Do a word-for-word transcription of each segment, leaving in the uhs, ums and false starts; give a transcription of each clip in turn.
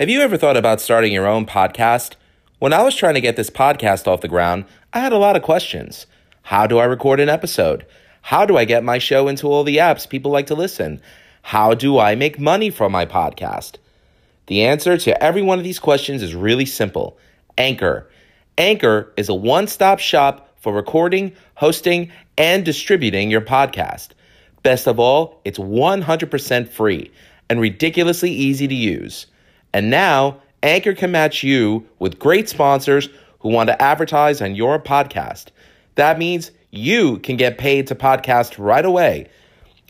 Have you ever thought about starting your own podcast? When I was trying to get this podcast off the ground, I had a lot of questions. How do I record an episode? How do I get my show into all the apps people like to listen? How do I make money from my podcast? The answer to every one of these questions is really simple. Anchor. Anchor is a one-stop shop for recording, hosting, and distributing your podcast. Best of all, it's one hundred percent free and ridiculously easy to use. And now, Anchor can match you with great sponsors who want to advertise on your podcast. That means you can get paid to podcast right away.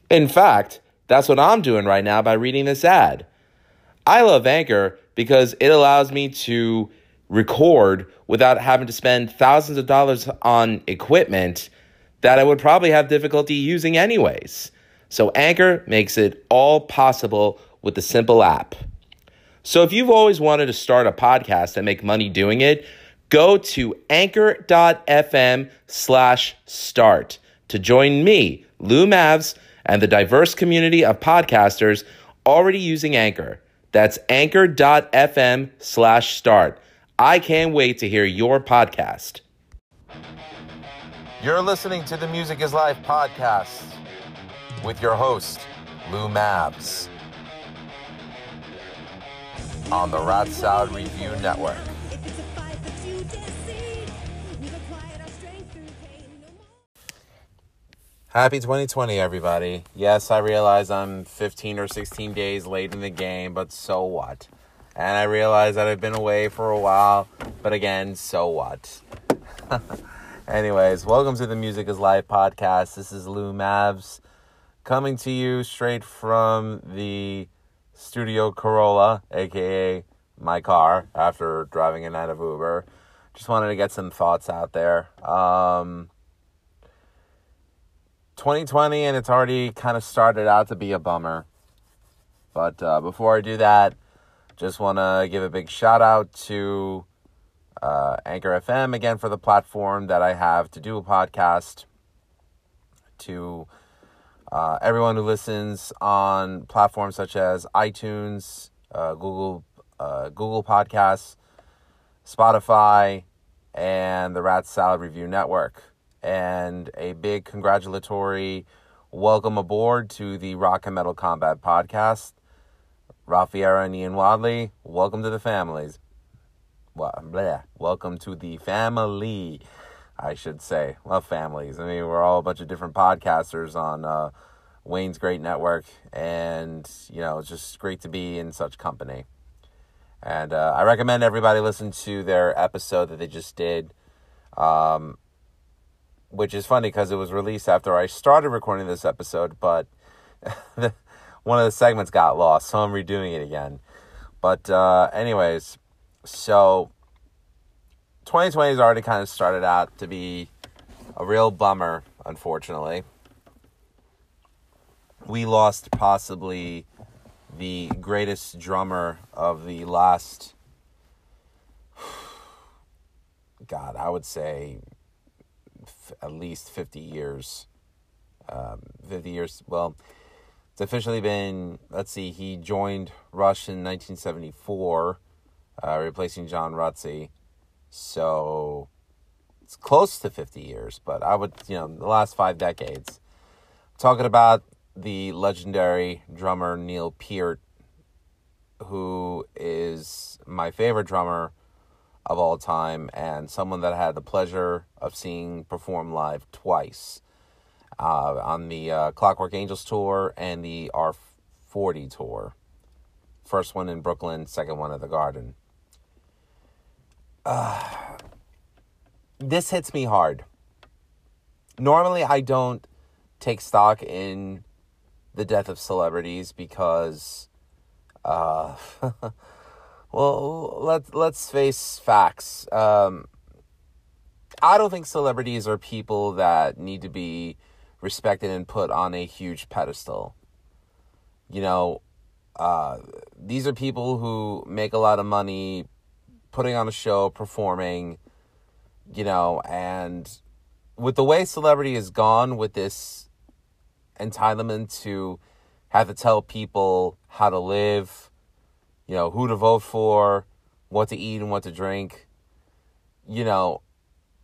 In fact, that's what I'm doing right now by reading this ad. I love Anchor because it allows me to record without having to spend thousands of dollars on equipment that I would probably have difficulty using anyways. So Anchor makes it all possible with the simple app. So if you've always wanted to start a podcast and make money doing it, go to anchor.fm slash start to join me, Lou Mavs, and the diverse community of podcasters already using Anchor. That's anchor.fm slash start. I can't wait to hear your podcast. You're listening to the Music is Life podcast with your host, Lou Mavs, on the Rat Sound Review Network. Happy twenty twenty, everybody. Yes, I realize I'm fifteen or sixteen days late in the game, but so what? And I realize that I've been away for a while, but again, so what? Anyways, welcome to the Music is Life podcast. This is Lou Mavs coming to you straight from the Studio Corolla, aka my car, after driving a night of Uber. Just wanted to get some thoughts out there. Um, twenty twenty, and it's already kind of started out to be a bummer. But uh, before I do that, just want to give a big shout out to uh, Anchor F M again for the platform that I have to do a podcast, to Uh, everyone who listens on platforms such as iTunes, uh, Google uh, Google Podcasts, Spotify, and the Rat Salad Review Network. And a big congratulatory welcome aboard to the Rock and Metal Combat Podcast. Ralph Fiera and Ian Wadley, welcome to the families. Well, bleh, welcome to the family, I should say. Love families. I mean, we're all a bunch of different podcasters on uh, Wayne's Great Network. And, you know, it's just great to be in such company. And uh, I recommend everybody listen to their episode that they just did. Um, which is funny because it was released after I started recording this episode. But one of the segments got lost, so I'm redoing it again. But uh, anyways, so twenty twenty has already kind of started out to be a real bummer, unfortunately. We lost possibly the greatest drummer of the last, God, I would say f- at least fifty years. Um, fifty years, well, it's officially been, let's see, he joined Rush in nineteen seventy-four, uh, replacing John Rutsey. So it's close to fifty years, but I would, you know, the last five decades. I'm talking about the legendary drummer Neil Peart, who is my favorite drummer of all time and someone that I had the pleasure of seeing perform live twice uh, on the uh, Clockwork Angels Tour and the R forty Tour. First one in Brooklyn, second one at the Garden. Uh, this hits me hard. Normally, I don't take stock in the death of celebrities because, uh, well, let's, let's face facts. Um, I don't think celebrities are people that need to be respected and put on a huge pedestal. You know, uh, these are people who make a lot of money putting on a show, performing, you know, and with the way celebrity has gone with this entitlement to have to tell people how to live, you know, who to vote for, what to eat and what to drink. You know,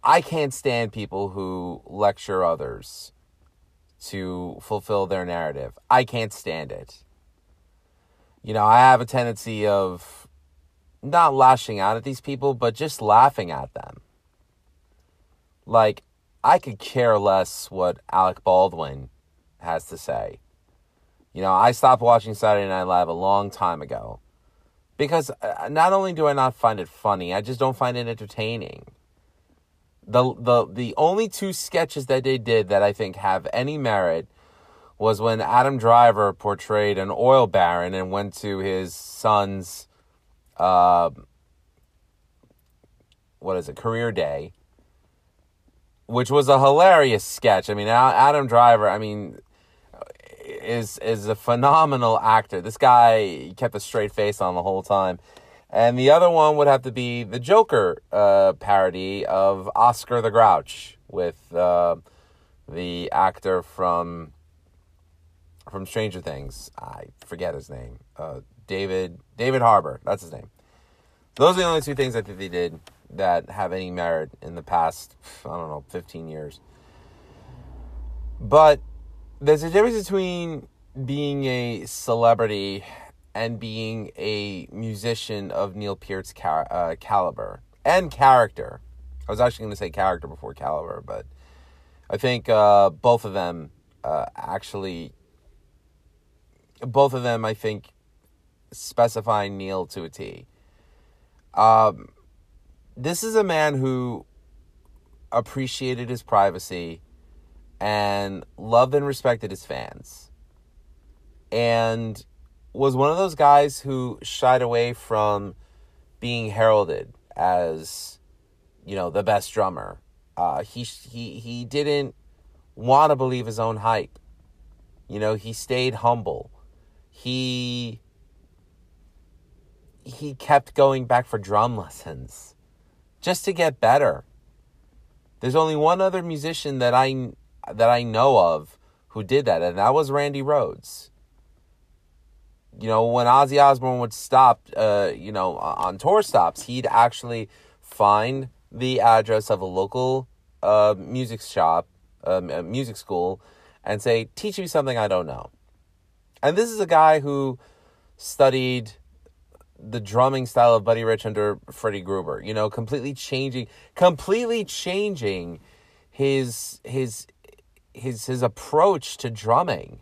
I can't stand people who lecture others to fulfill their narrative. I can't stand it. You know, I have a tendency of not lashing out at these people, but just laughing at them. Like, I could care less what Alec Baldwin has to say. You know, I stopped watching Saturday Night Live a long time ago. Because not only do I not find it funny, I just don't find it entertaining. The the the only two sketches that they did that I think have any merit was when Adam Driver portrayed an oil baron and went to his son's, uh, what is it, career day, which was a hilarious sketch. I mean, Adam Driver, I mean, is is a phenomenal actor. This guy kept a straight face on the whole time. And the other one would have to be the Joker uh, parody of Oscar the Grouch with uh, the actor from from Stranger Things. I forget his name. Uh, David David Harbour. That's his name. Those are the only two things I think they did that have any merit in the past, I don't know, fifteen years. But there's a difference between being a celebrity and being a musician of Neil Peart's car- uh, caliber and character. I was actually going to say character before caliber, but I think uh, both of them uh, actually, both of them, I think, specify Neil to a T. Um, this is a man who appreciated his privacy and loved and respected his fans. And was one of those guys who shied away from being heralded as, you know, the best drummer. Uh, he he he didn't want to believe his own hype. You know, he stayed humble. He he kept going back for drum lessons just to get better. There's only one other musician that I that I know of who did that, and that was Randy Rhoads. You know, when Ozzy Osbourne would stop, uh, you know, on tour stops, he'd actually find the address of a local uh, music shop, um, music school, and say, teach me something I don't know. And this is a guy who studied the drumming style of Buddy Rich under Freddie Gruber, you know, completely changing, completely changing his, his, his, his approach to drumming.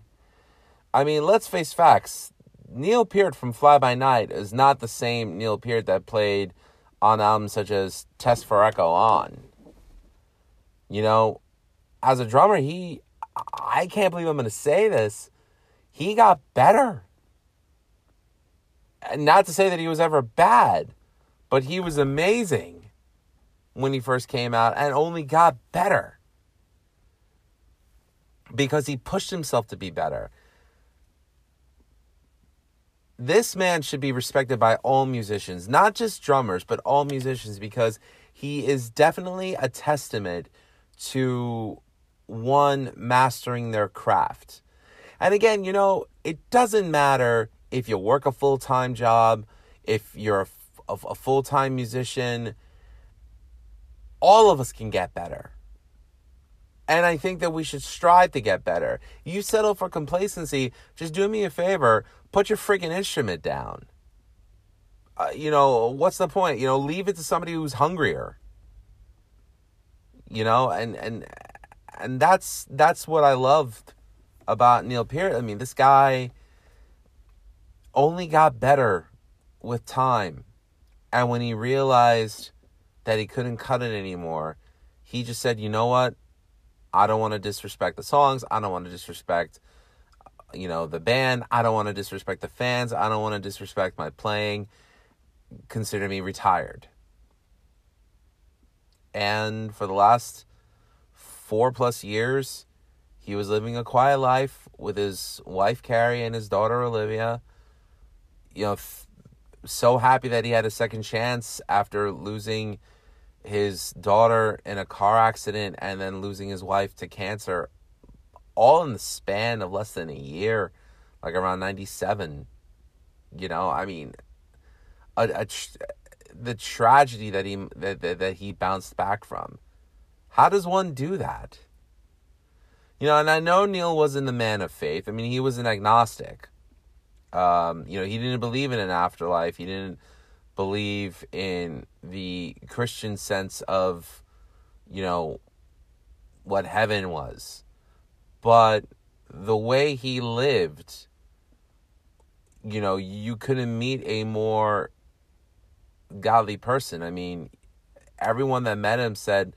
I mean, let's face facts. Neil Peart from Fly By Night is not the same Neil Peart that played on albums such as Test For Echo on. You know, as a drummer, he, I can't believe I'm going to say this, he got better. And not to say that he was ever bad, but he was amazing when he first came out and only got better. Because he pushed himself to be better. This man should be respected by all musicians, not just drummers, but all musicians, because he is definitely a testament to one mastering their craft. And again, you know, it doesn't matter if you work a full-time job, if you're a, a, a full-time musician, all of us can get better. And I think that we should strive to get better. You settle for complacency, just do me a favor, put your freaking instrument down. Uh, you know, what's the point? You know, leave it to somebody who's hungrier. You know, and and and that's that's what I loved about Neil Peart. I mean, this guy only got better with time. And when he realized that he couldn't cut it anymore, he just said, you know what? I don't want to disrespect the songs. I don't want to disrespect, you know, the band. I don't want to disrespect the fans. I don't want to disrespect my playing. Consider me retired. And for the last four plus years, he was living a quiet life with his wife, Carrie, and his daughter, Olivia. You know, f- so happy that he had a second chance after losing his daughter in a car accident and then losing his wife to cancer, all in the span of less than a year, like around ninety-seven. You know, I mean, a, a tr- the tragedy that he that, that that he bounced back from. How does one do that? You know, and I know Neil wasn't the man of faith. I mean, he was an agnostic. Um, you know, he didn't believe in an afterlife. He didn't believe in the Christian sense of, you know, what heaven was. But the way he lived, you know, you couldn't meet a more godly person. I mean, everyone that met him said,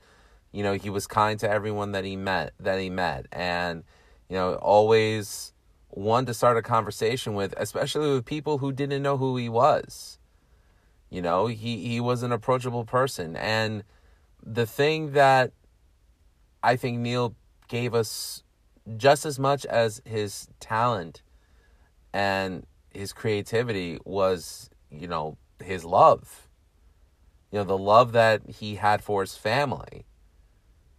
you know, he was kind to everyone that he met, that he met. And, you know, always one to start a conversation with, especially with people who didn't know who he was. You know, he, he was an approachable person. And the thing that I think Neil gave us just as much as his talent and his creativity was, you know, his love. You know, the love that he had for his family.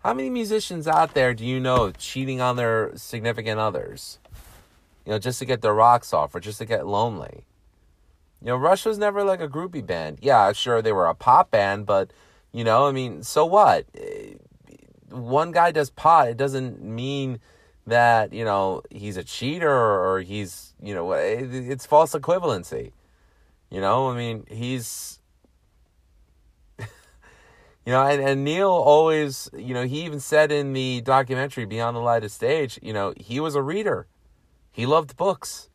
How many musicians out there do you know cheating on their significant others? You know, just to get their rocks off or just to get lonely. You know, Rush was never like a groupie band. Yeah, sure, they were a pop band, but, you know, I mean, so what? One guy does pot. It doesn't mean that, you know, he's a cheater or he's, you know, it's false equivalency. You know, I mean, he's... You know, and, and Neil always, you know, he even said in the documentary Beyond the Light of Stage, you know, he was a reader. He loved books.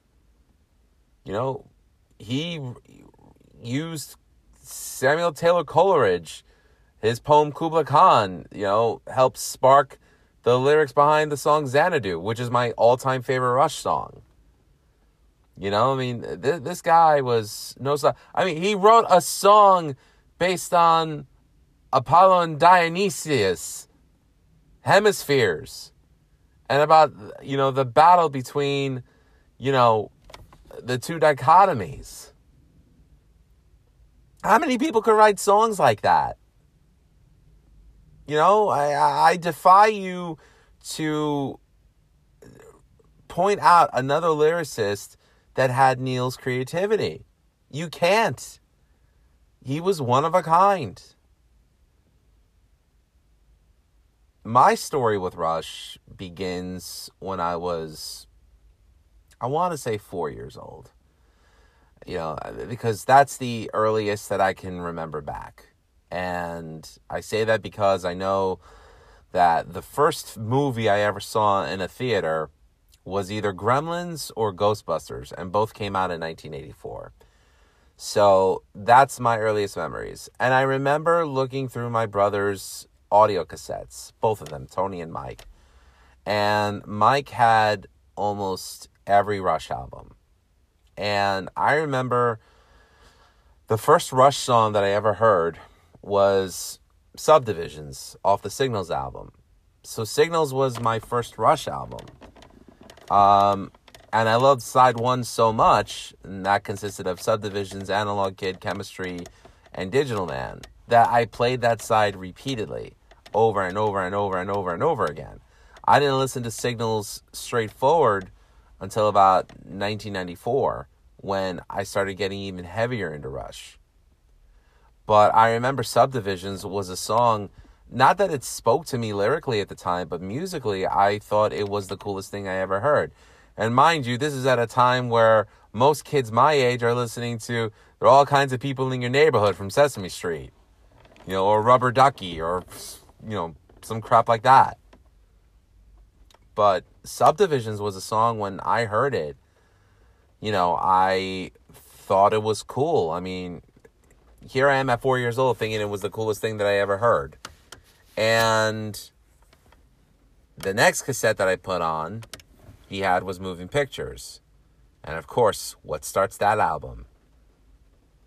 You know, he used Samuel Taylor Coleridge, his poem Kubla Khan, you know, helped spark the lyrics behind the song Xanadu, which is my all-time favorite Rush song. You know, I mean, th- this guy was no... So- I mean, he wrote a song based on Apollo and Dionysius, Hemispheres, and about, you know, the battle between, you know, the two dichotomies. How many people could write songs like that? You know, I, I defy you to point out another lyricist that had Neil's creativity. You can't. He was one of a kind. My story with Rush begins when I was, I want to say four years old, you know, because that's the earliest that I can remember back. And I say that because I know that the first movie I ever saw in a theater was either Gremlins or Ghostbusters, and both came out in nineteen eighty-four. So that's my earliest memories. And I remember looking through my brother's audio cassettes, both of them, Tony and Mike. And Mike had almost every Rush album. And I remember the first Rush song that I ever heard was Subdivisions off the Signals album. So Signals was my first Rush album. Um, and I loved side one so much, and that consisted of Subdivisions, Analog Kid, Chemistry, and Digital Man, that I played that side repeatedly, over and over and over and over and over again. I didn't listen to Signals straightforward until about nineteen ninety-four, when I started getting even heavier into Rush. But I remember Subdivisions was a song, not that it spoke to me lyrically at the time, but musically, I thought it was the coolest thing I ever heard. And mind you, this is at a time where most kids my age are listening to, there are all kinds of people in your neighborhood from Sesame Street. You know, or Rubber Ducky, or, you know, some crap like that. But Subdivisions was a song, when I heard it, you know, I thought it was cool. I mean, here I am at four years old thinking it was the coolest thing that I ever heard. And the next cassette that I put on, he had, was Moving Pictures. And of course, what starts that album?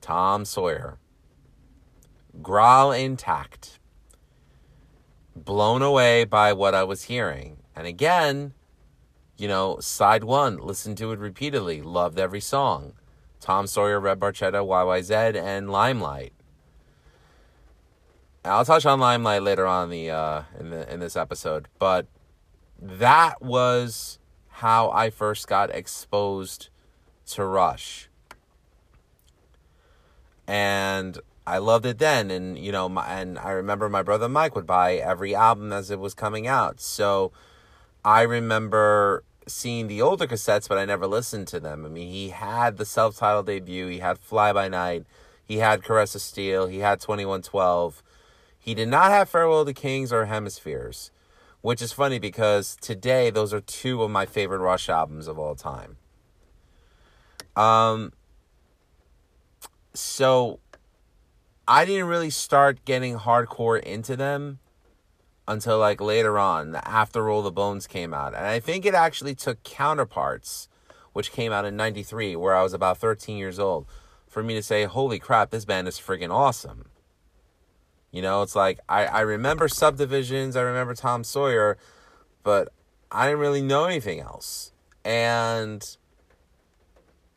Tom Sawyer. Growl intact, blown away by what I was hearing. And again, you know, side one, listened to it repeatedly, loved every song. Tom Sawyer, Red Barchetta, Y Y Z, and Limelight. I'll touch on Limelight later on the uh, in the in this episode, but that was how I first got exposed to Rush. and I loved it then. And, you know, my, and I remember my brother Mike would buy every album as it was coming out. So I remember seeing the older cassettes, but I never listened to them. I mean, he had the self-titled debut. He had Fly By Night. He had Caress of Steel. He had twenty-one twelve. He did not have Farewell to Kings or Hemispheres, which is funny because today those are two of my favorite Rush albums of all time. Um. So I didn't really start getting hardcore into them until like later on, after Roll the Bones came out. And I think it actually took Counterparts, which came out in ninety-three, where I was about thirteen years old, for me to say, holy crap, this band is friggin' awesome. You know, it's like, I, I remember Subdivisions, I remember Tom Sawyer, but I didn't really know anything else. And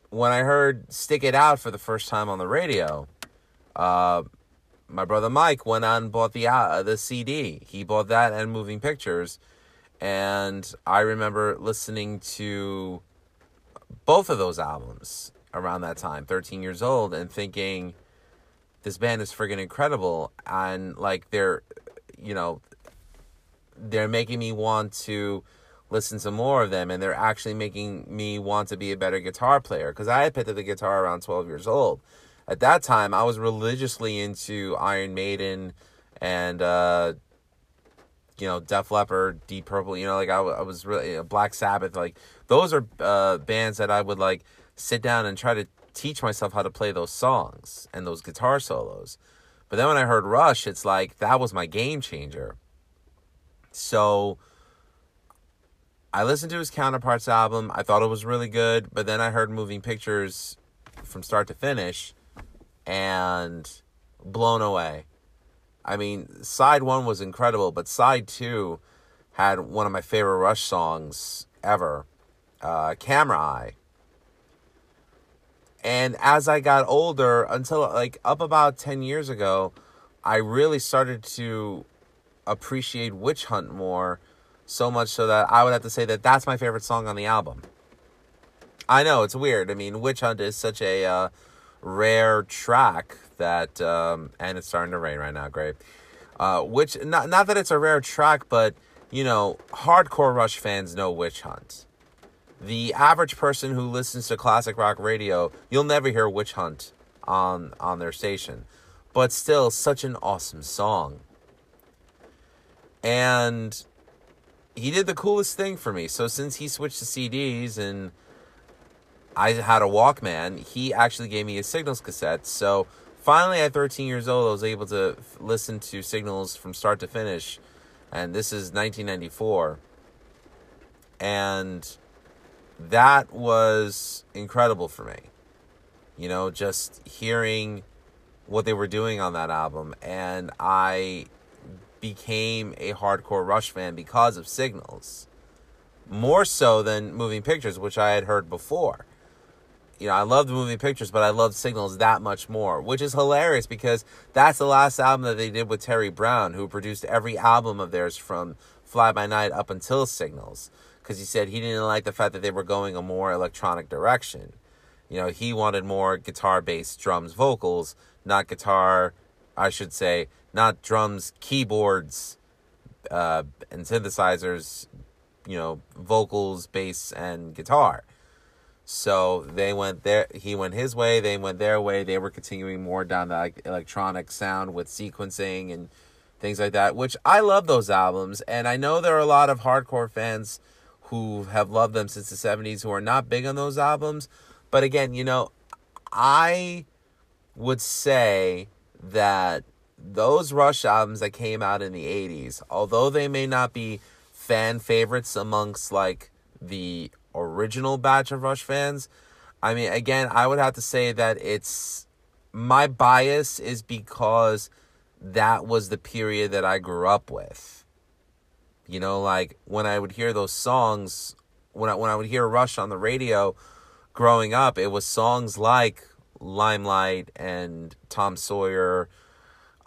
when I heard Stick It Out for the first time on the radio, uh, my brother Mike went out and bought the, uh, the C D. He bought that and Moving Pictures. And I remember listening to both of those albums around that time, thirteen years old, and thinking, this band is friggin' incredible. And like, they're, you know, they're making me want to listen to more of them. And they're actually making me want to be a better guitar player. Because I had picked up the guitar around twelve years old. At that time, I was religiously into Iron Maiden and, uh, you know, Def Leppard, Deep Purple. You know, like I, I was really, you know, Black Sabbath. Like those are uh, bands that I would like sit down and try to teach myself how to play those songs and those guitar solos. But then when I heard Rush, it's like, that was my game changer. So I listened to his Counterparts album. I thought it was really good. But then I heard Moving Pictures from start to finish and blown away. I mean, side one was incredible, but side two had one of my favorite Rush songs ever, uh, Camera Eye. And as I got older, until like up about ten years ago, I really started to appreciate Witch Hunt more, so much so that I would have to say that that's my favorite song on the album. I know, it's weird. I mean, Witch Hunt is such a uh, rare track that, um, and it's starting to rain right now, great. Uh, which, not, not that it's a rare track, but, you know, hardcore Rush fans know Witch Hunt. The average person who listens to classic rock radio, you'll never hear Witch Hunt on, on their station. But still, such an awesome song. And he did the coolest thing for me. So since he switched to C Ds and I had a Walkman, he actually gave me a Signals cassette. So finally at thirteen years old, I was able to f- listen to Signals from start to finish. And this is nineteen ninety-four. And that was incredible for me, you know, just hearing what they were doing on that album. And I became a hardcore Rush fan because of Signals, more so than Moving Pictures, which I had heard before. You know, I loved Moving Pictures, but I loved Signals that much more, which is hilarious because that's the last album that they did with Terry Brown, who produced every album of theirs from Fly By Night up until Signals. Because he said he didn't like the fact that they were going a more electronic direction. You know, he wanted more guitar, bass, drums, vocals, not guitar, I should say, not drums, keyboards, uh, and synthesizers, you know, vocals, bass, and guitar. So they went there, he went his way, they went their way. They were continuing more down the electronic sound with sequencing and things like that, which I love those albums. And I know there are a lot of hardcore fans who have loved them since the seventies, who are not big on those albums. But again, you know, I would say that those Rush albums that came out in the eighties, although they may not be fan favorites amongst, like, the original batch of Rush fans, I mean, again, I would have to say that it's, my bias is because that was the period that I grew up with. You know, like, when I would hear those songs, when I, when I would hear Rush on the radio growing up, it was songs like Limelight and Tom Sawyer,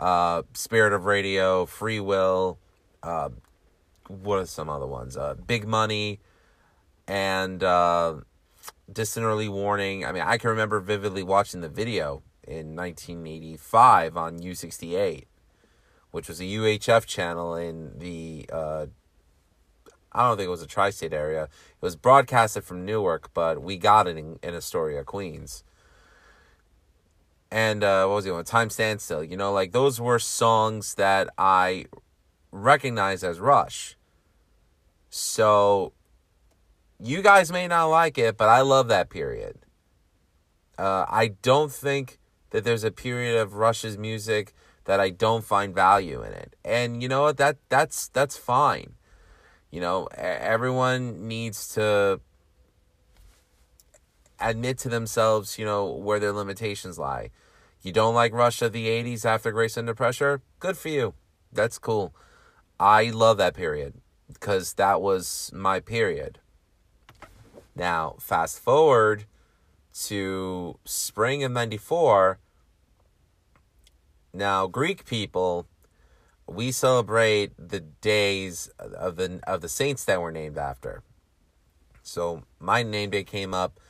uh, Spirit of Radio, Free Will, uh, what are some other ones? Uh, Big Money, and uh, Distant Early Warning. I mean, I can remember vividly watching the video in nineteen eighty-five on U sixty-eight, which was a U H F channel in the, uh, I don't think it was a tri-state area. It was broadcasted from Newark, but we got it in, in Astoria, Queens. And uh, what was it? Time Stand Still. You know, like, those were songs that I recognized as Rush. So you guys may not like it, but I love that period. Uh, I don't think that there's a period of Rush's music that I don't find value in it. And you know what? That that's that's fine. You know, everyone needs to admit to themselves, you know, where their limitations lie. You don't like Rush of the eighties after Grace Under Pressure? Good for you. That's cool. I love that period because that was my period. Now, fast forward to spring of ninety-four. Now, Greek people, we celebrate the days of the of the saints that were named after. So my name day came up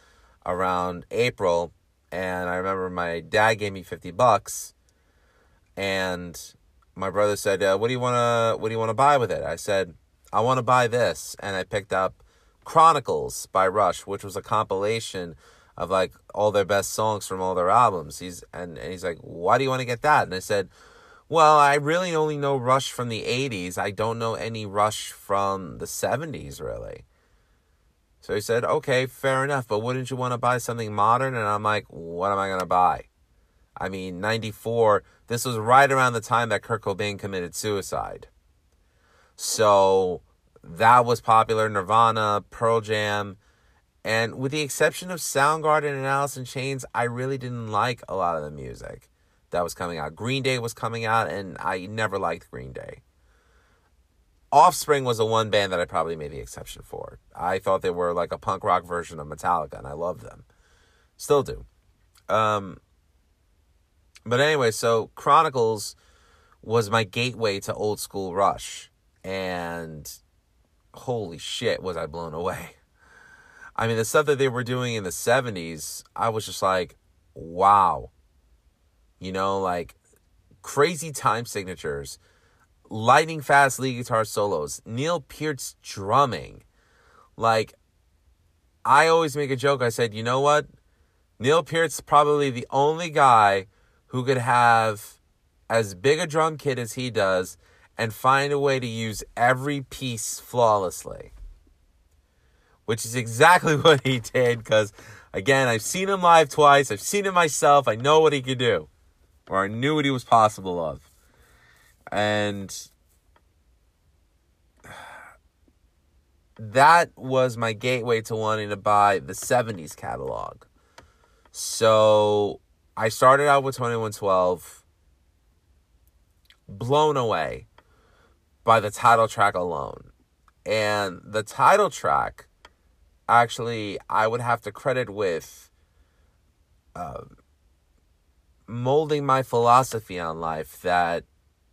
around April, and I remember my dad gave me fifty bucks, and my brother said, uh, "What do you wanna What do you wanna buy with it?" I said, "I want to buy this," and I picked up Chronicles by Rush, which was a compilation of like all their best songs from all their albums. He's and, and he's like, "Why do you want to get that?" And I said, "Well, I really only know Rush from the eighties. I don't know any Rush from the seventies, really." So he said, "Okay, fair enough, but wouldn't you want to buy something modern?" And I'm like, what am I going to buy? I mean, ninety-four, this was right around the time that Kurt Cobain committed suicide. So that was popular, Nirvana, Pearl Jam, and with the exception of Soundgarden and Alice in Chains, I really didn't like a lot of the music that was coming out. Green Day was coming out, and I never liked Green Day. Offspring was the one band that I probably made the exception for. I thought they were like a punk rock version of Metallica, and I loved them. Still do. Um, but anyway, so Chronicles was my gateway to old school Rush. And holy shit, was I blown away. I mean, the stuff that they were doing in the seventies, I was just like, wow. You know, like, crazy time signatures, lightning fast lead guitar solos, Neil Peart's drumming. Like, I always make a joke. I said, you know what? Neil Peart's probably the only guy who could have as big a drum kit as he does and find a way to use every piece flawlessly. Which is exactly what he did, because, again, I've seen him live twice. I've seen him myself. I know what he could do. Or I knew what he was possible of. And that was my gateway to wanting to buy the seventies catalog. So I started out with twenty-one twelve, blown away by the title track alone. And the title track, actually, I would have to credit with uh, molding my philosophy on life that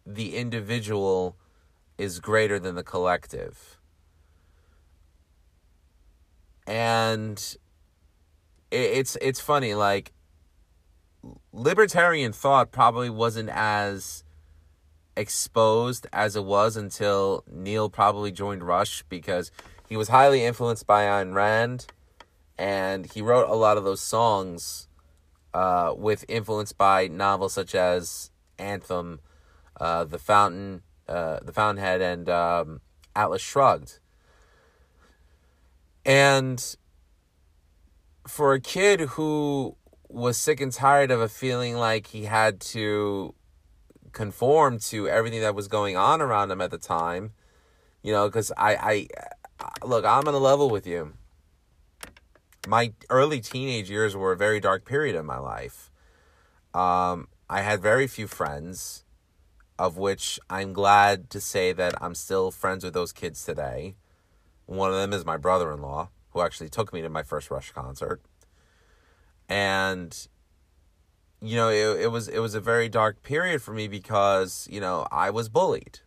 the individual is greater than the collective. And it, it's it's funny, like, libertarian thought probably wasn't as exposed as it was until Neil probably joined Rush, because he was highly influenced by Ayn Rand, and he wrote a lot of those songs uh, with influence by novels such as Anthem, Uh, the Fountain, uh, The Fountainhead, and um, Atlas Shrugged. And for a kid who was sick and tired of a feeling like he had to conform to everything that was going on around him at the time, you know, because I, I, look, I'm on a level with you. My early teenage years were a very dark period in my life. Um, I had very few friends, of which I'm glad to say that I'm still friends with those kids today. One of them is my brother-in-law, who actually took me to my first Rush concert. And, you know, it, it was it was a very dark period for me because, you know, I was bullied.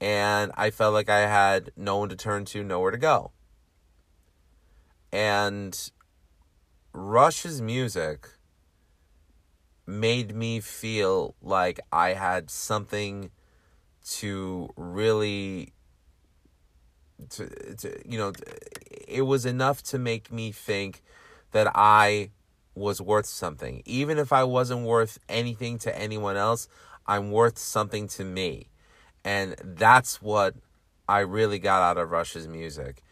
And I felt like I had no one to turn to, nowhere to go. And Rush's music made me feel like I had something to really, to, to you know, it was enough to make me think that I was worth something. Even if I wasn't worth anything to anyone else, I'm worth something to me. And that's what I really got out of Rush's music.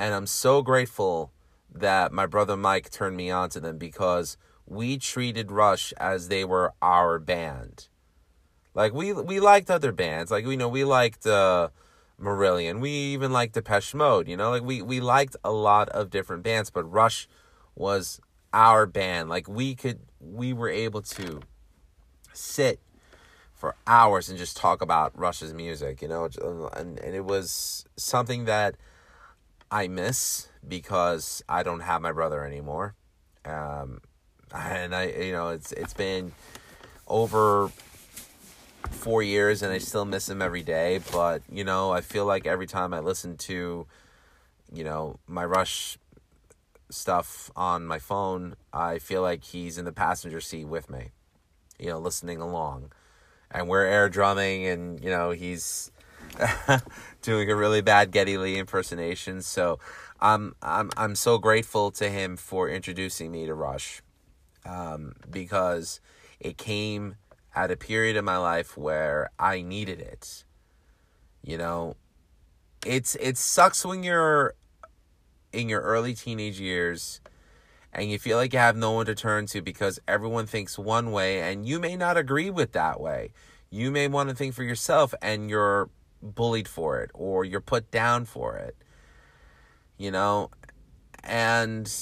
And I'm so grateful that my brother Mike turned me on to them, because we treated Rush as they were our band. Like, we we liked other bands. Like, you know, we liked uh, Marillion. We even liked Depeche Mode, you know? Like, we, we liked a lot of different bands, but Rush was our band. Like, we could, we were able to sit for hours and just talk about Rush's music, you know? And, and it was something that I miss because I don't have my brother anymore. Um, and I, you know, it's it's been over four years and I still miss him every day. But, you know, I feel like every time I listen to, you know, my Rush stuff on my phone, I feel like he's in the passenger seat with me, you know, listening along. And we're air drumming and, you know, he's doing a really bad Geddy Lee impersonation. So I'm I'm I'm so grateful to him for introducing me to Rush, um, because it came at a period in my life where I needed it. You know, it's it sucks when you're in your early teenage years and you feel like you have no one to turn to because everyone thinks one way and you may not agree with that way. You may want to think for yourself and you're bullied for it or you're put down for it, you know? And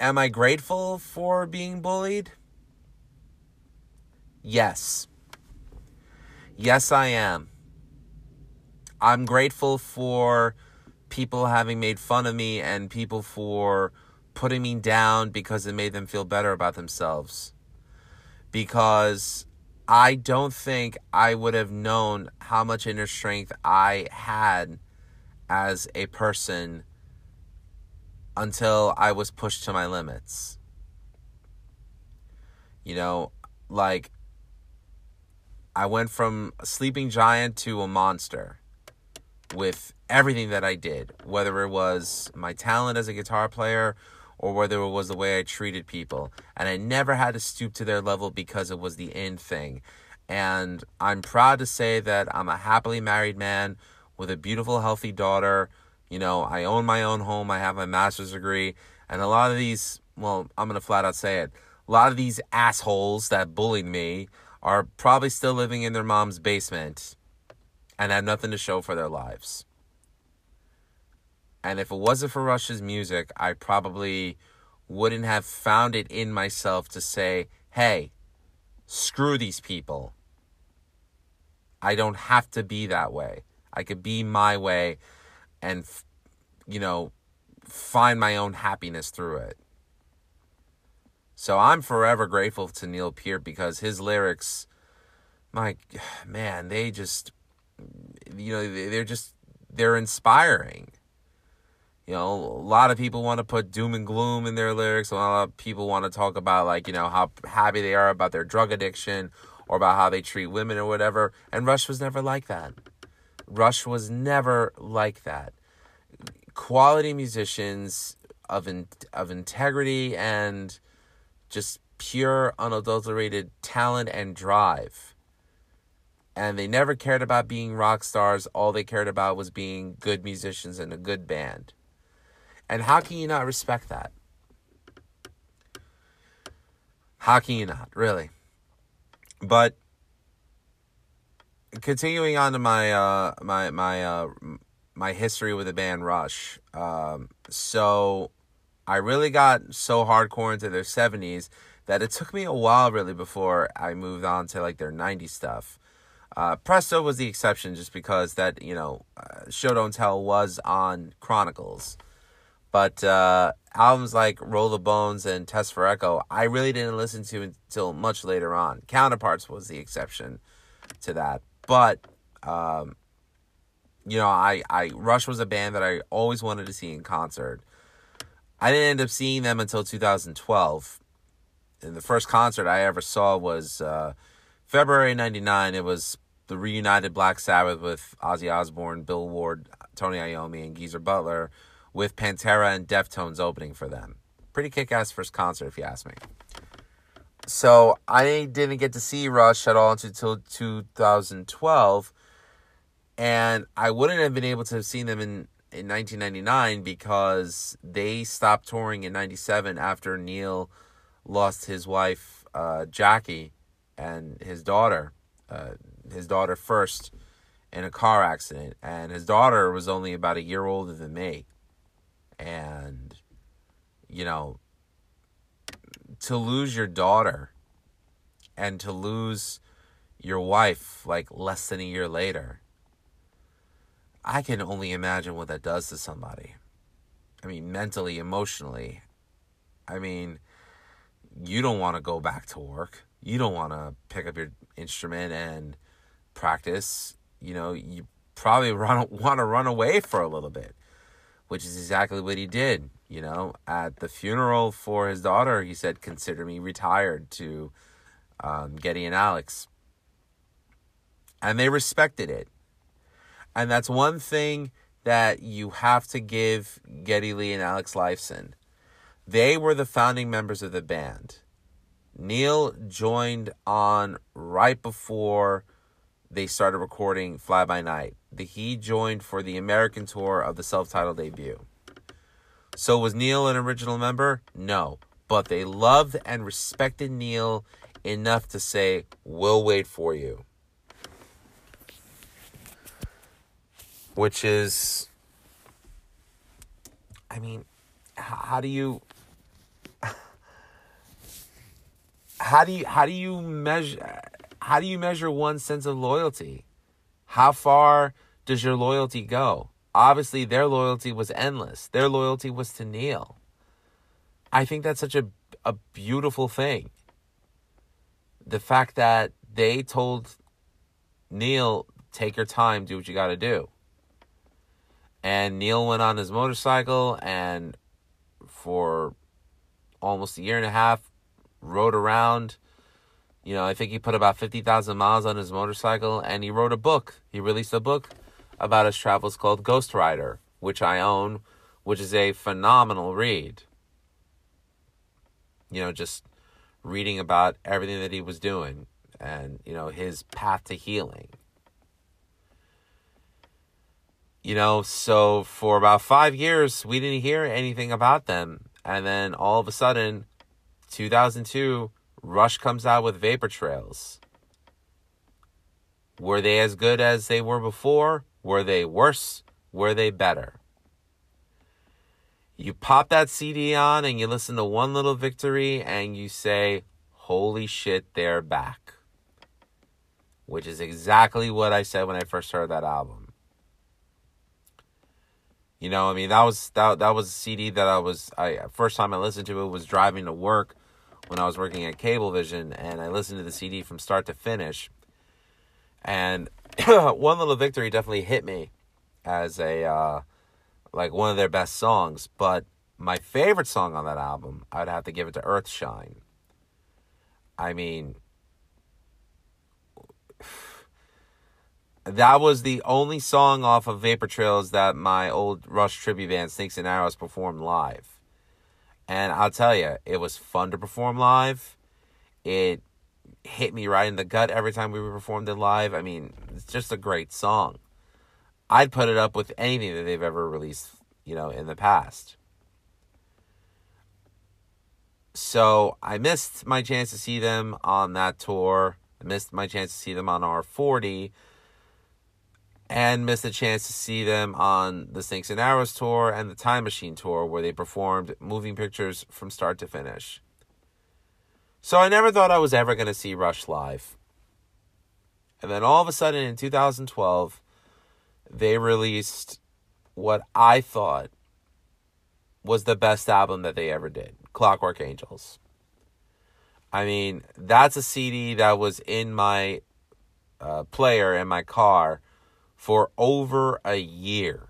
am I grateful for being bullied? Yes. Yes, I am. I'm grateful for people having made fun of me and people for putting me down because it made them feel better about themselves. Because I don't think I would have known how much inner strength I had as a person until I was pushed to my limits. You know, like, I went from a sleeping giant to a monster with everything that I did, whether it was my talent as a guitar player or whether it was the way I treated people. And I never had to stoop to their level because it was the end thing. And I'm proud to say that I'm a happily married man with a beautiful, healthy daughter. You know, I own my own home. I have my master's degree. And a lot of these, well, I'm going to flat out say it, a lot of these assholes that bullied me are probably still living in their mom's basement and have nothing to show for their lives. And if it wasn't for Rush's music, I probably wouldn't have found it in myself to say, hey, screw these people. I don't have to be that way. I could be my way and, you know, find my own happiness through it. So I'm forever grateful to Neil Peart because his lyrics, my man, they just, you know, they're just, they're inspiring. You know, a lot of people want to put doom and gloom in their lyrics. A lot of people want to talk about, like, you know, how happy they are about their drug addiction or about how they treat women or whatever. And Rush was never like that. Rush was never like that. Quality musicians of in, of integrity and just pure, unadulterated talent and drive. And they never cared about being rock stars. All they cared about was being good musicians and a good band. And how can you not respect that? How can you not, really? But continuing on to my uh, my my uh, my history with the band Rush, um, so I really got so hardcore into their seventies that it took me a while, really, before I moved on to like their nineties stuff. Uh, Presto was the exception, just because that, you know, uh, Show Don't Tell was on Chronicles. But uh, albums like Roll the Bones and Test For Echo, I really didn't listen to until much later on. Counterparts was the exception to that. But, um, you know, I, I Rush was a band that I always wanted to see in concert. I didn't end up seeing them until two thousand twelve. And the first concert I ever saw was uh, February ninety-nine. It was the reunited Black Sabbath with Ozzy Osbourne, Bill Ward, Tony Iommi, and Geezer Butler, with Pantera and Deftones opening for them. Pretty kick-ass first concert, if you ask me. So I didn't get to see Rush at all until two thousand twelve. And I wouldn't have been able to have seen them in, in nineteen ninety-nine, because they stopped touring in ninety-seven after Neil lost his wife, uh, Jackie, and his daughter, uh, his daughter first, in a car accident. And his daughter was only about a year older than me. And, you know, to lose your daughter and to lose your wife, like, less than a year later, I can only imagine what that does to somebody. I mean, mentally, emotionally. I mean, you don't want to go back to work. You don't want to pick up your instrument and practice. You know, you probably run, want to run away for a little bit, which is exactly what he did. You know, at the funeral for his daughter, he said, "Consider me retired," to um, Getty and Alex. And they respected it. And that's one thing that you have to give Geddy Lee and Alex Lifeson. They were the founding members of the band. Neil joined on right before they started recording Fly By Night. He joined for the American tour of the self-titled debut. So was Neil an original member? No. But they loved and respected Neil enough to say, "We'll wait for you." Which is, I mean, how do you, how do you, how do you measure, how do you measure one's sense of loyalty? How far does your loyalty go? Obviously, their loyalty was endless. Their loyalty was to Neil. I think that's such a, a beautiful thing. The fact that they told Neil, "Take your time, do what you got to do." And Neil went on his motorcycle and for almost a year and a half rode around. You know, I think he put about fifty thousand miles on his motorcycle, and he wrote a book. He released a book about his travels called Ghost Rider, which I own, which is a phenomenal read. You know, just reading about everything that he was doing and, you know, his path to healing. You know, so for about five years, we didn't hear anything about them. And then all of a sudden, two thousand two, Rush comes out with Vapor Trails. Were they as good as they were before? Were they worse? Were they better? You pop that C D on and you listen to One Little Victory and you say, "Holy shit, they're back." Which is exactly what I said when I first heard that album. You know, I mean, that was that, that was a C D that I was, I first time I listened to it was driving to work when I was working at Cablevision, and I listened to the C D from start to finish. And One Little Victory definitely hit me as a, uh, like, one of their best songs. But my favorite song on that album, I'd have to give it to Earthshine. I mean, that was the only song off of Vapor Trails that my old Rush tribute band, Snakes and Arrows, performed live. And I'll tell you, it was fun to perform live. It hit me right in the gut every time we performed it live. I mean, it's just a great song. I'd put it up with anything that they've ever released, you know, in the past. So I missed my chance to see them on that tour. I missed my chance to see them on R forty. And missed a chance to see them on the Snakes and Arrows tour and the Time Machine tour, where they performed Moving Pictures from start to finish. So I never thought I was ever going to see Rush live. And then all of a sudden in two thousand twelve, they released what I thought was the best album that they ever did, Clockwork Angels. I mean, that's a C D that was in my uh, player in my car for over a year.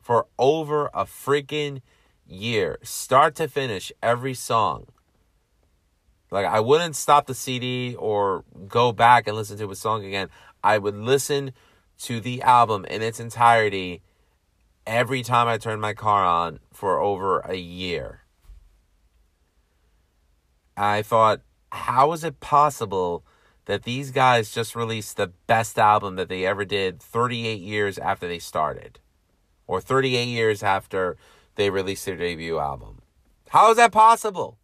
For over a freaking year, start to finish, every song. Like, I wouldn't stop the C D or go back and listen to a song again. I would listen to the album in its entirety every time I turned my car on for over a year. I thought, how is it possible that these guys just released the best album that they ever did thirty-eight years after they started? Or thirty-eight years after they released their debut album. How is that possible?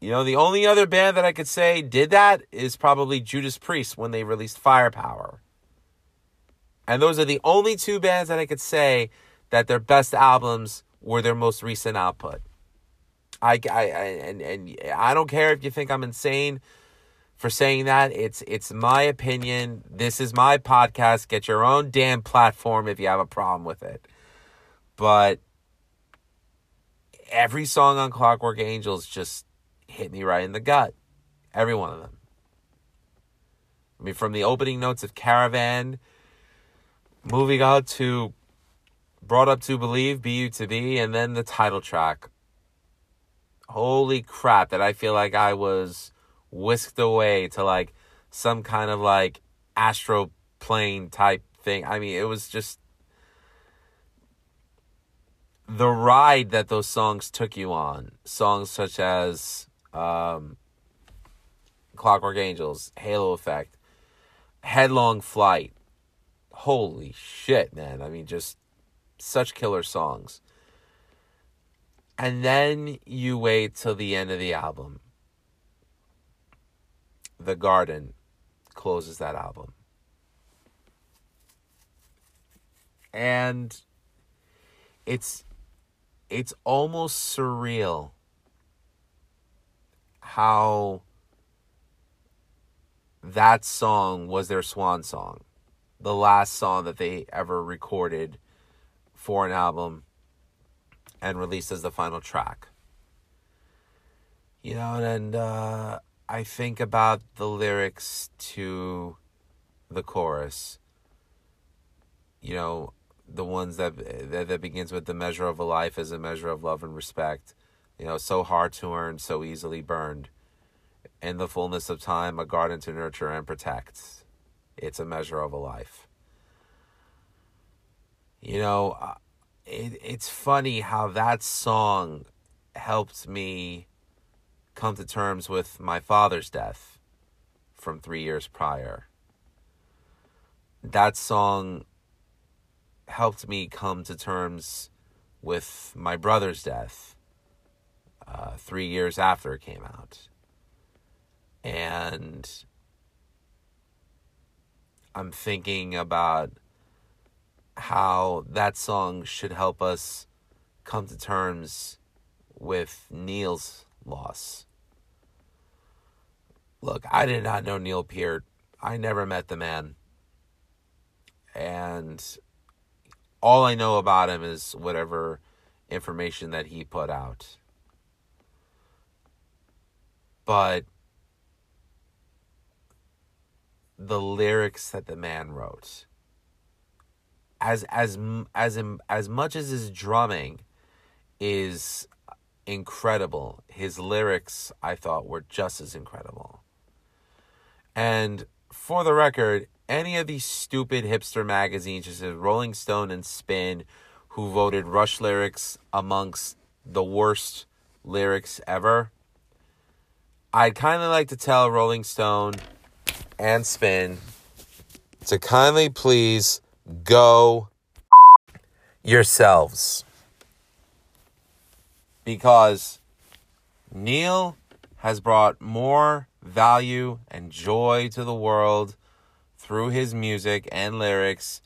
You know, the only other band that I could say did that is probably Judas Priest when they released Firepower. And those are the only two bands that I could say that their best albums were their most recent output. I, I, I and, and I don't care if you think I'm insane for saying that. It's it's my opinion. This is my podcast. Get your own damn platform if you have a problem with it. But every song on Clockwork Angels just hit me right in the gut. Every one of them. I mean, from the opening notes of Caravan, moving on to Brought Up to Believe, B U to B, and then the title track. Holy crap, that I feel like I was whisked away to like some kind of like astral plane type thing. I mean, it was just the ride that those songs took you on. Songs such as um, Clockwork Angels, Halo Effect, Headlong Flight. Holy shit, man. I mean, just such killer songs. And then you wait till the end of the album. The Garden closes that album. And it's it's almost surreal how that song was their swan song. The last song that they ever recorded for an album and released as the final track. You know, and uh, I think about the lyrics to the chorus. You know, the ones that, that that begins with, the measure of a life is a measure of love and respect. You know, so hard to earn, so easily burned. In the fullness of time, a garden to nurture and protect. It's a measure of a life. You know, I, It, it's funny how that song helped me come to terms with my father's death from three years prior. That song helped me come to terms with my brother's death uh, three years after it came out. And I'm thinking about how that song should help us come to terms with Neil's loss. Look, I did not know Neil Peart. I never met the man. And all I know about him is whatever information that he put out. But the lyrics that the man wrote, As as as as much as his drumming is incredible, his lyrics, I thought, were just as incredible. And for the record, any of these stupid hipster magazines, just as Rolling Stone and Spin, who voted Rush lyrics amongst the worst lyrics ever, I'd kind of like to tell Rolling Stone and Spin to kindly please go yourselves, because Neil has brought more value and joy to the world through his music and lyrics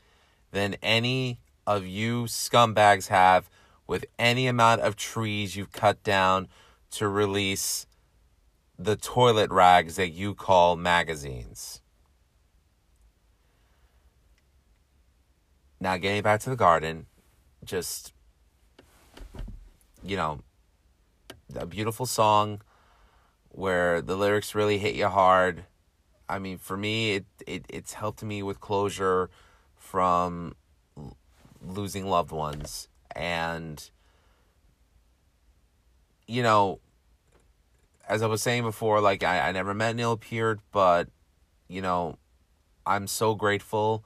than any of you scumbags have with any amount of trees you've cut down to release the toilet rags that you call magazines. Now, getting back to the Garden, just, you know, a beautiful song where the lyrics really hit you hard. I mean, for me, it, it it's helped me with closure from losing loved ones. And, you know, as I was saying before, like, I, I never met Neil Peart, but, you know, I'm so grateful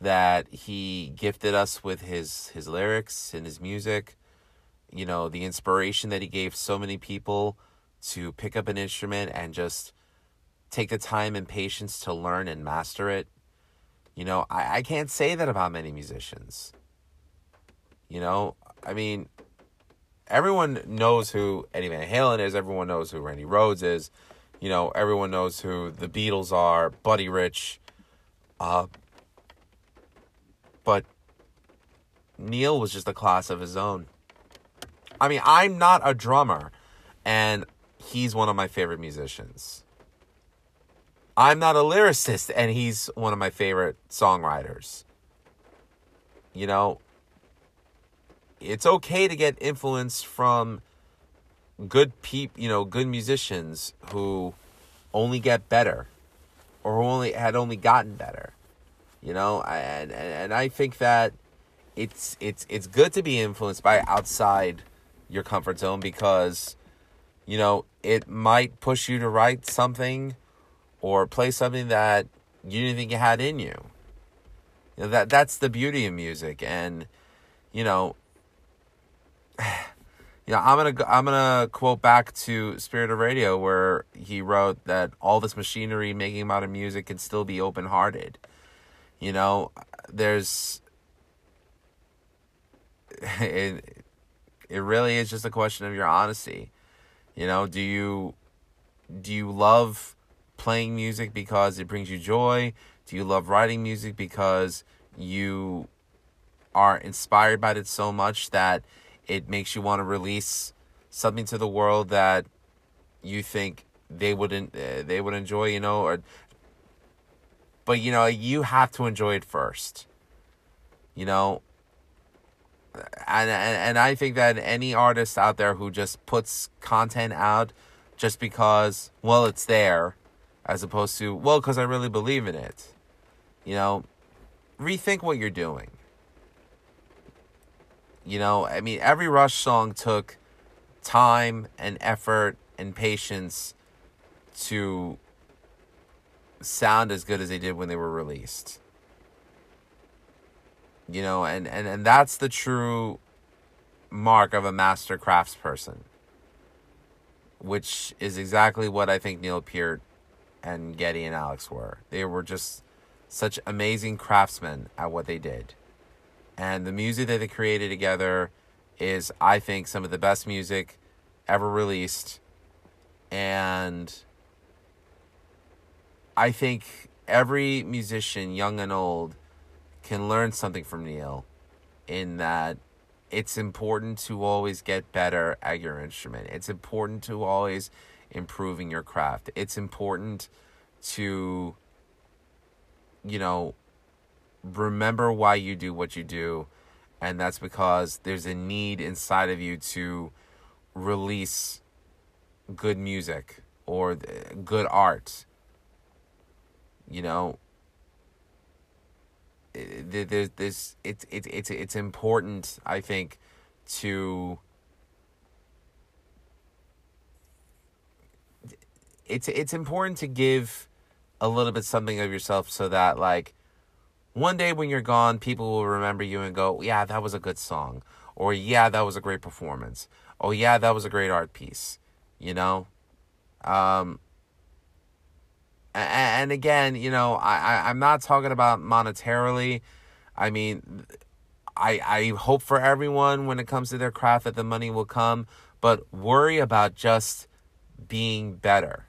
that he gifted us with his, his lyrics and his music. You know, the inspiration that he gave so many people to pick up an instrument and just take the time and patience to learn and master it. You know, I, I can't say that about many musicians. You know, I mean, everyone knows who Eddie Van Halen is. Everyone knows who Randy Rhoads is. You know, everyone knows who the Beatles are, Buddy Rich. Uh, but Neil was just a class of his own. I mean, I'm not a drummer, and he's one of my favorite musicians. I'm not a lyricist, and he's one of my favorite songwriters. You know, it's okay to get influence from good people, you know, good musicians who only get better, or who only had only gotten better. You know, and, and, and I think that it's it's it's good to be influenced by outside your comfort zone, because, you know, it might push you to write something or play something that you didn't think you had in you. You know, that that's the beauty of music. And, you know, you know, I'm gonna I'm gonna quote back to Spirit of Radio, where he wrote that all this machinery making modern music can still be open-hearted. You know, there's it. It really is just a question of your honesty. You know, do you do you love playing music because it brings you joy? Do you love writing music because you are inspired by it so much that it makes you want to release something to the world that you think they wouldn't uh, they would enjoy, you know? Or, but, you know, you have to enjoy it first, you know? And, and and I think that any artist out there who just puts content out just because, well, it's there, as opposed to, well, because I really believe in it, you know, rethink what you're doing. You know, I mean, every Rush song took time and effort and patience to sound as good as they did when they were released. You know, and, and, and that's the true mark of a master craftsperson, which is exactly what I think Neil Peart and Geddy and Alex were. They were just such amazing craftsmen at what they did. And the music that they created together is, I think, some of the best music ever released. And I think every musician, young and old, can learn something from Neil, in that it's important to always get better at your instrument. It's important to always improving your craft. It's important to, you know, remember why you do what you do. And that's because there's a need inside of you to release good music or good art. You know, There's this. It's it's it's it's important, I think, to. It's it's important to give a little bit something of yourself, so that, like, one day when you're gone, people will remember you and go, "Yeah, that was a good song," or "Yeah, that was a great performance," or "Yeah, that was a great art piece." You know, um. And again, you know, I, I'm not talking about monetarily. I mean, I I hope for everyone when it comes to their craft that the money will come. But worry about just being better.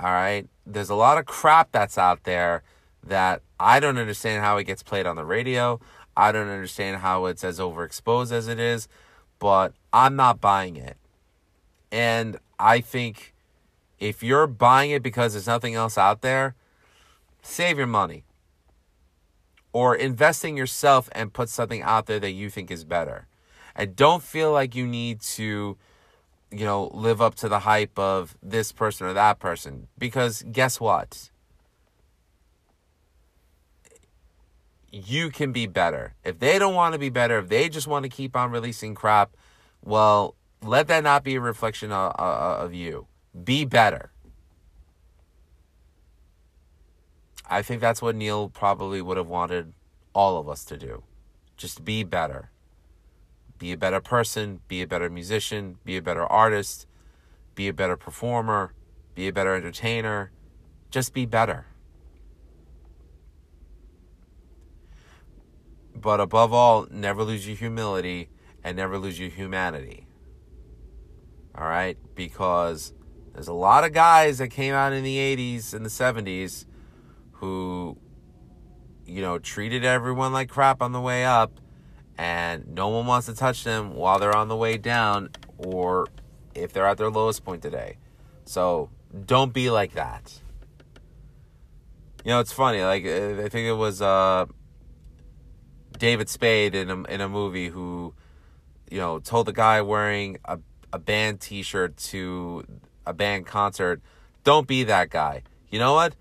All right? There's a lot of crap that's out there that I don't understand how it gets played on the radio. I don't understand how it's as overexposed as it is. But I'm not buying it. And I think, if you're buying it because there's nothing else out there, save your money. Or invest in yourself and put something out there that you think is better. And don't feel like you need to, you know, live up to the hype of this person or that person. Because guess what? you can be better. If they don't want to be better, if they just want to keep on releasing crap, well, let that not be a reflection of, of you. Be better. I think that's what Neil probably would have wanted all of us to do. Just be better. Be a better person. Be a better musician. Be a better artist. Be a better performer. Be a better entertainer. Just be better. But above all, never lose your humility and never lose your humanity. All right? Because there's a lot of guys that came out in the eighties and the seventies who, you know, treated everyone like crap on the way up, and no one wants to touch them while they're on the way down or if they're at their lowest point today. So don't be like that. You know, it's funny. Like, I think it was uh, David Spade in a, in a movie who, you know, told the guy wearing a, a band t-shirt to a band concert, don't be that guy. You know what?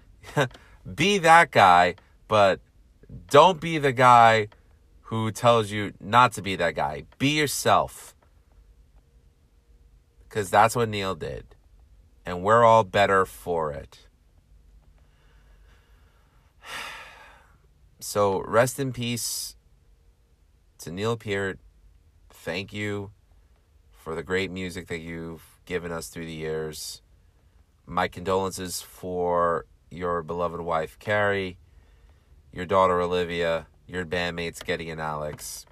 Be that guy, but don't be the guy who tells you not to be that guy. Be yourself. Because that's what Neil did. And we're all better for it. So rest in peace to Neil Peart. Thank you for the great music that you've given us through the years. My condolences for your beloved wife, Carrie, your daughter, Olivia, your bandmates, Getty and Alex,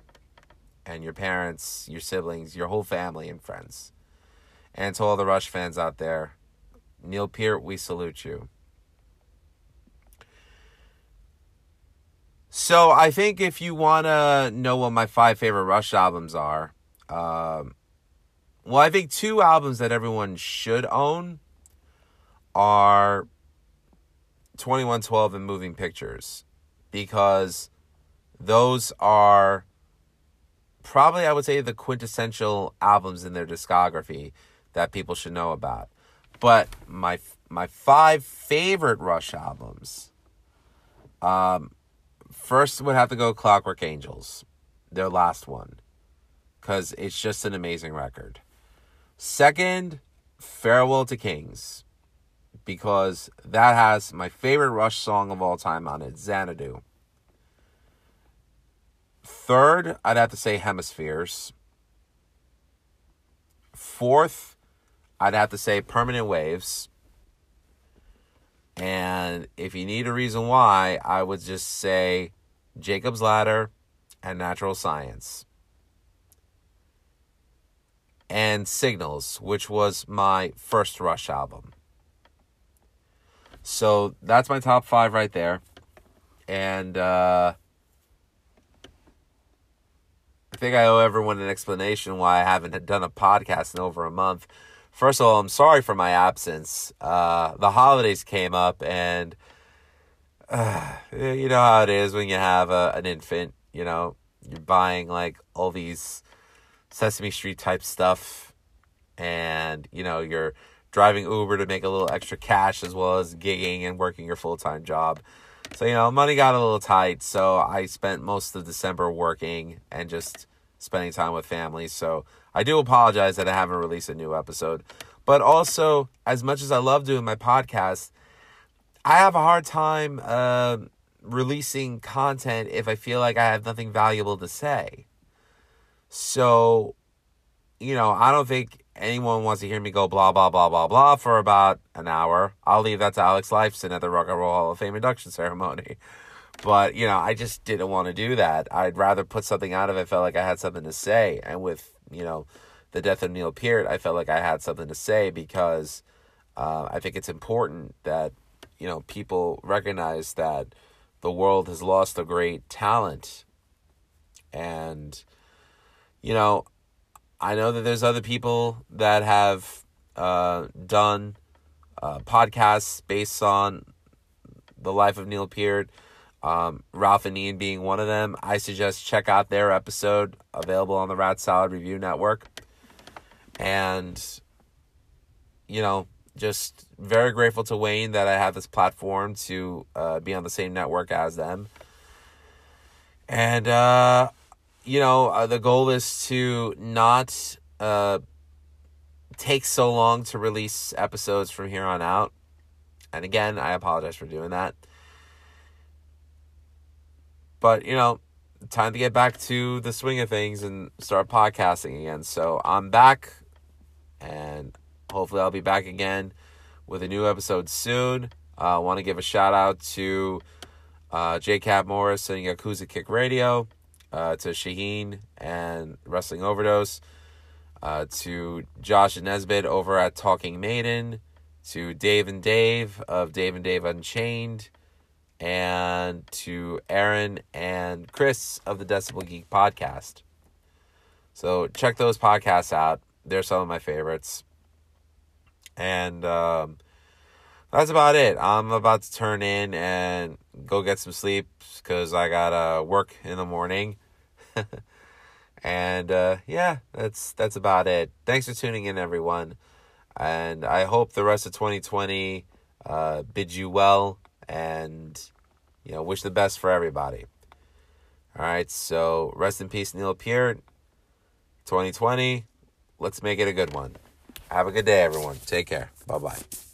and your parents, your siblings, your whole family and friends. And to all the Rush fans out there, Neil Peart, we salute you. So I think if you want to know what my five favorite Rush albums are, um, well, I think two albums that everyone should own are twenty-one twelve and Moving Pictures, because those are probably, I would say, the quintessential albums in their discography that people should know about. But my my five favorite Rush albums, um, first would have to go Clockwork Angels, their last one, because it's just an amazing record. Second, Farewell to Kings, because that has my favorite Rush song of all time on it, Xanadu. Third, I'd have to say Hemispheres. Fourth, I'd have to say Permanent Waves. And if you need a reason why, I would just say Jacob's Ladder and Natural Science. And Signals, which was my first Rush album. So that's my top five right there. And uh, I think I owe everyone an explanation why I haven't done a podcast in over a month. First of all, I'm sorry for my absence. Uh, the holidays came up, and uh, you know how it is when you have a, an infant. You know, you're buying like all these Sesame Street type stuff, and you know, you're driving Uber to make a little extra cash, as well as gigging and working your full-time job. So, you know, money got a little tight. So I spent most of December working and just spending time with family. So I do apologize that I haven't released a new episode. But also, as much as I love doing my podcast, I have a hard time uh, releasing content if I feel like I have nothing valuable to say. So, you know, I don't think anyone wants to hear me go blah, blah, blah, blah, blah for about an hour. I'll leave that to Alex Lifeson at the Rock and Roll Hall of Fame induction ceremony. But, you know, I just didn't want to do that. I'd rather put something out if I felt like I had something to say. And with, you know, the death of Neil Peart, I felt like I had something to say, because uh, I think it's important that, you know, people recognize that the world has lost a great talent. And, you know, I know that there's other people that have uh, done uh, podcasts based on the life of Neil Peart, um, Ralph and Ian being one of them. I suggest check out their episode, available on the Rat Sound Review Network. And, you know, just very grateful to Wayne that I have this platform to uh, be on the same network as them. And, uh, you know, uh, the goal is to not uh, take so long to release episodes from here on out. And again, I apologize for doing that. But, you know, time to get back to the swing of things and start podcasting again. So I'm back, and hopefully I'll be back again with a new episode soon. I uh, want to give a shout out to uh, J C A B Morris and Yakuza Kick Radio, uh, to Shaheen and Wrestling Overdose, uh, to Josh and Nesbitt over at Talking Maiden, to Dave and Dave of Dave and Dave Unchained, and to Aaron and Chris of the Decibel Geek Podcast. So check those podcasts out. They're some of my favorites. And um, that's about it. I'm about to turn in and go get some sleep because I gotta work in the morning. And uh, yeah, that's that's about it. Thanks for tuning in, everyone. And I hope the rest of twenty twenty uh, bids you well. And, you know, wish the best for everybody. All right, so rest in peace, Neil Peart. twenty twenty, let's make it a good one. Have a good day, everyone. Take care. Bye-bye.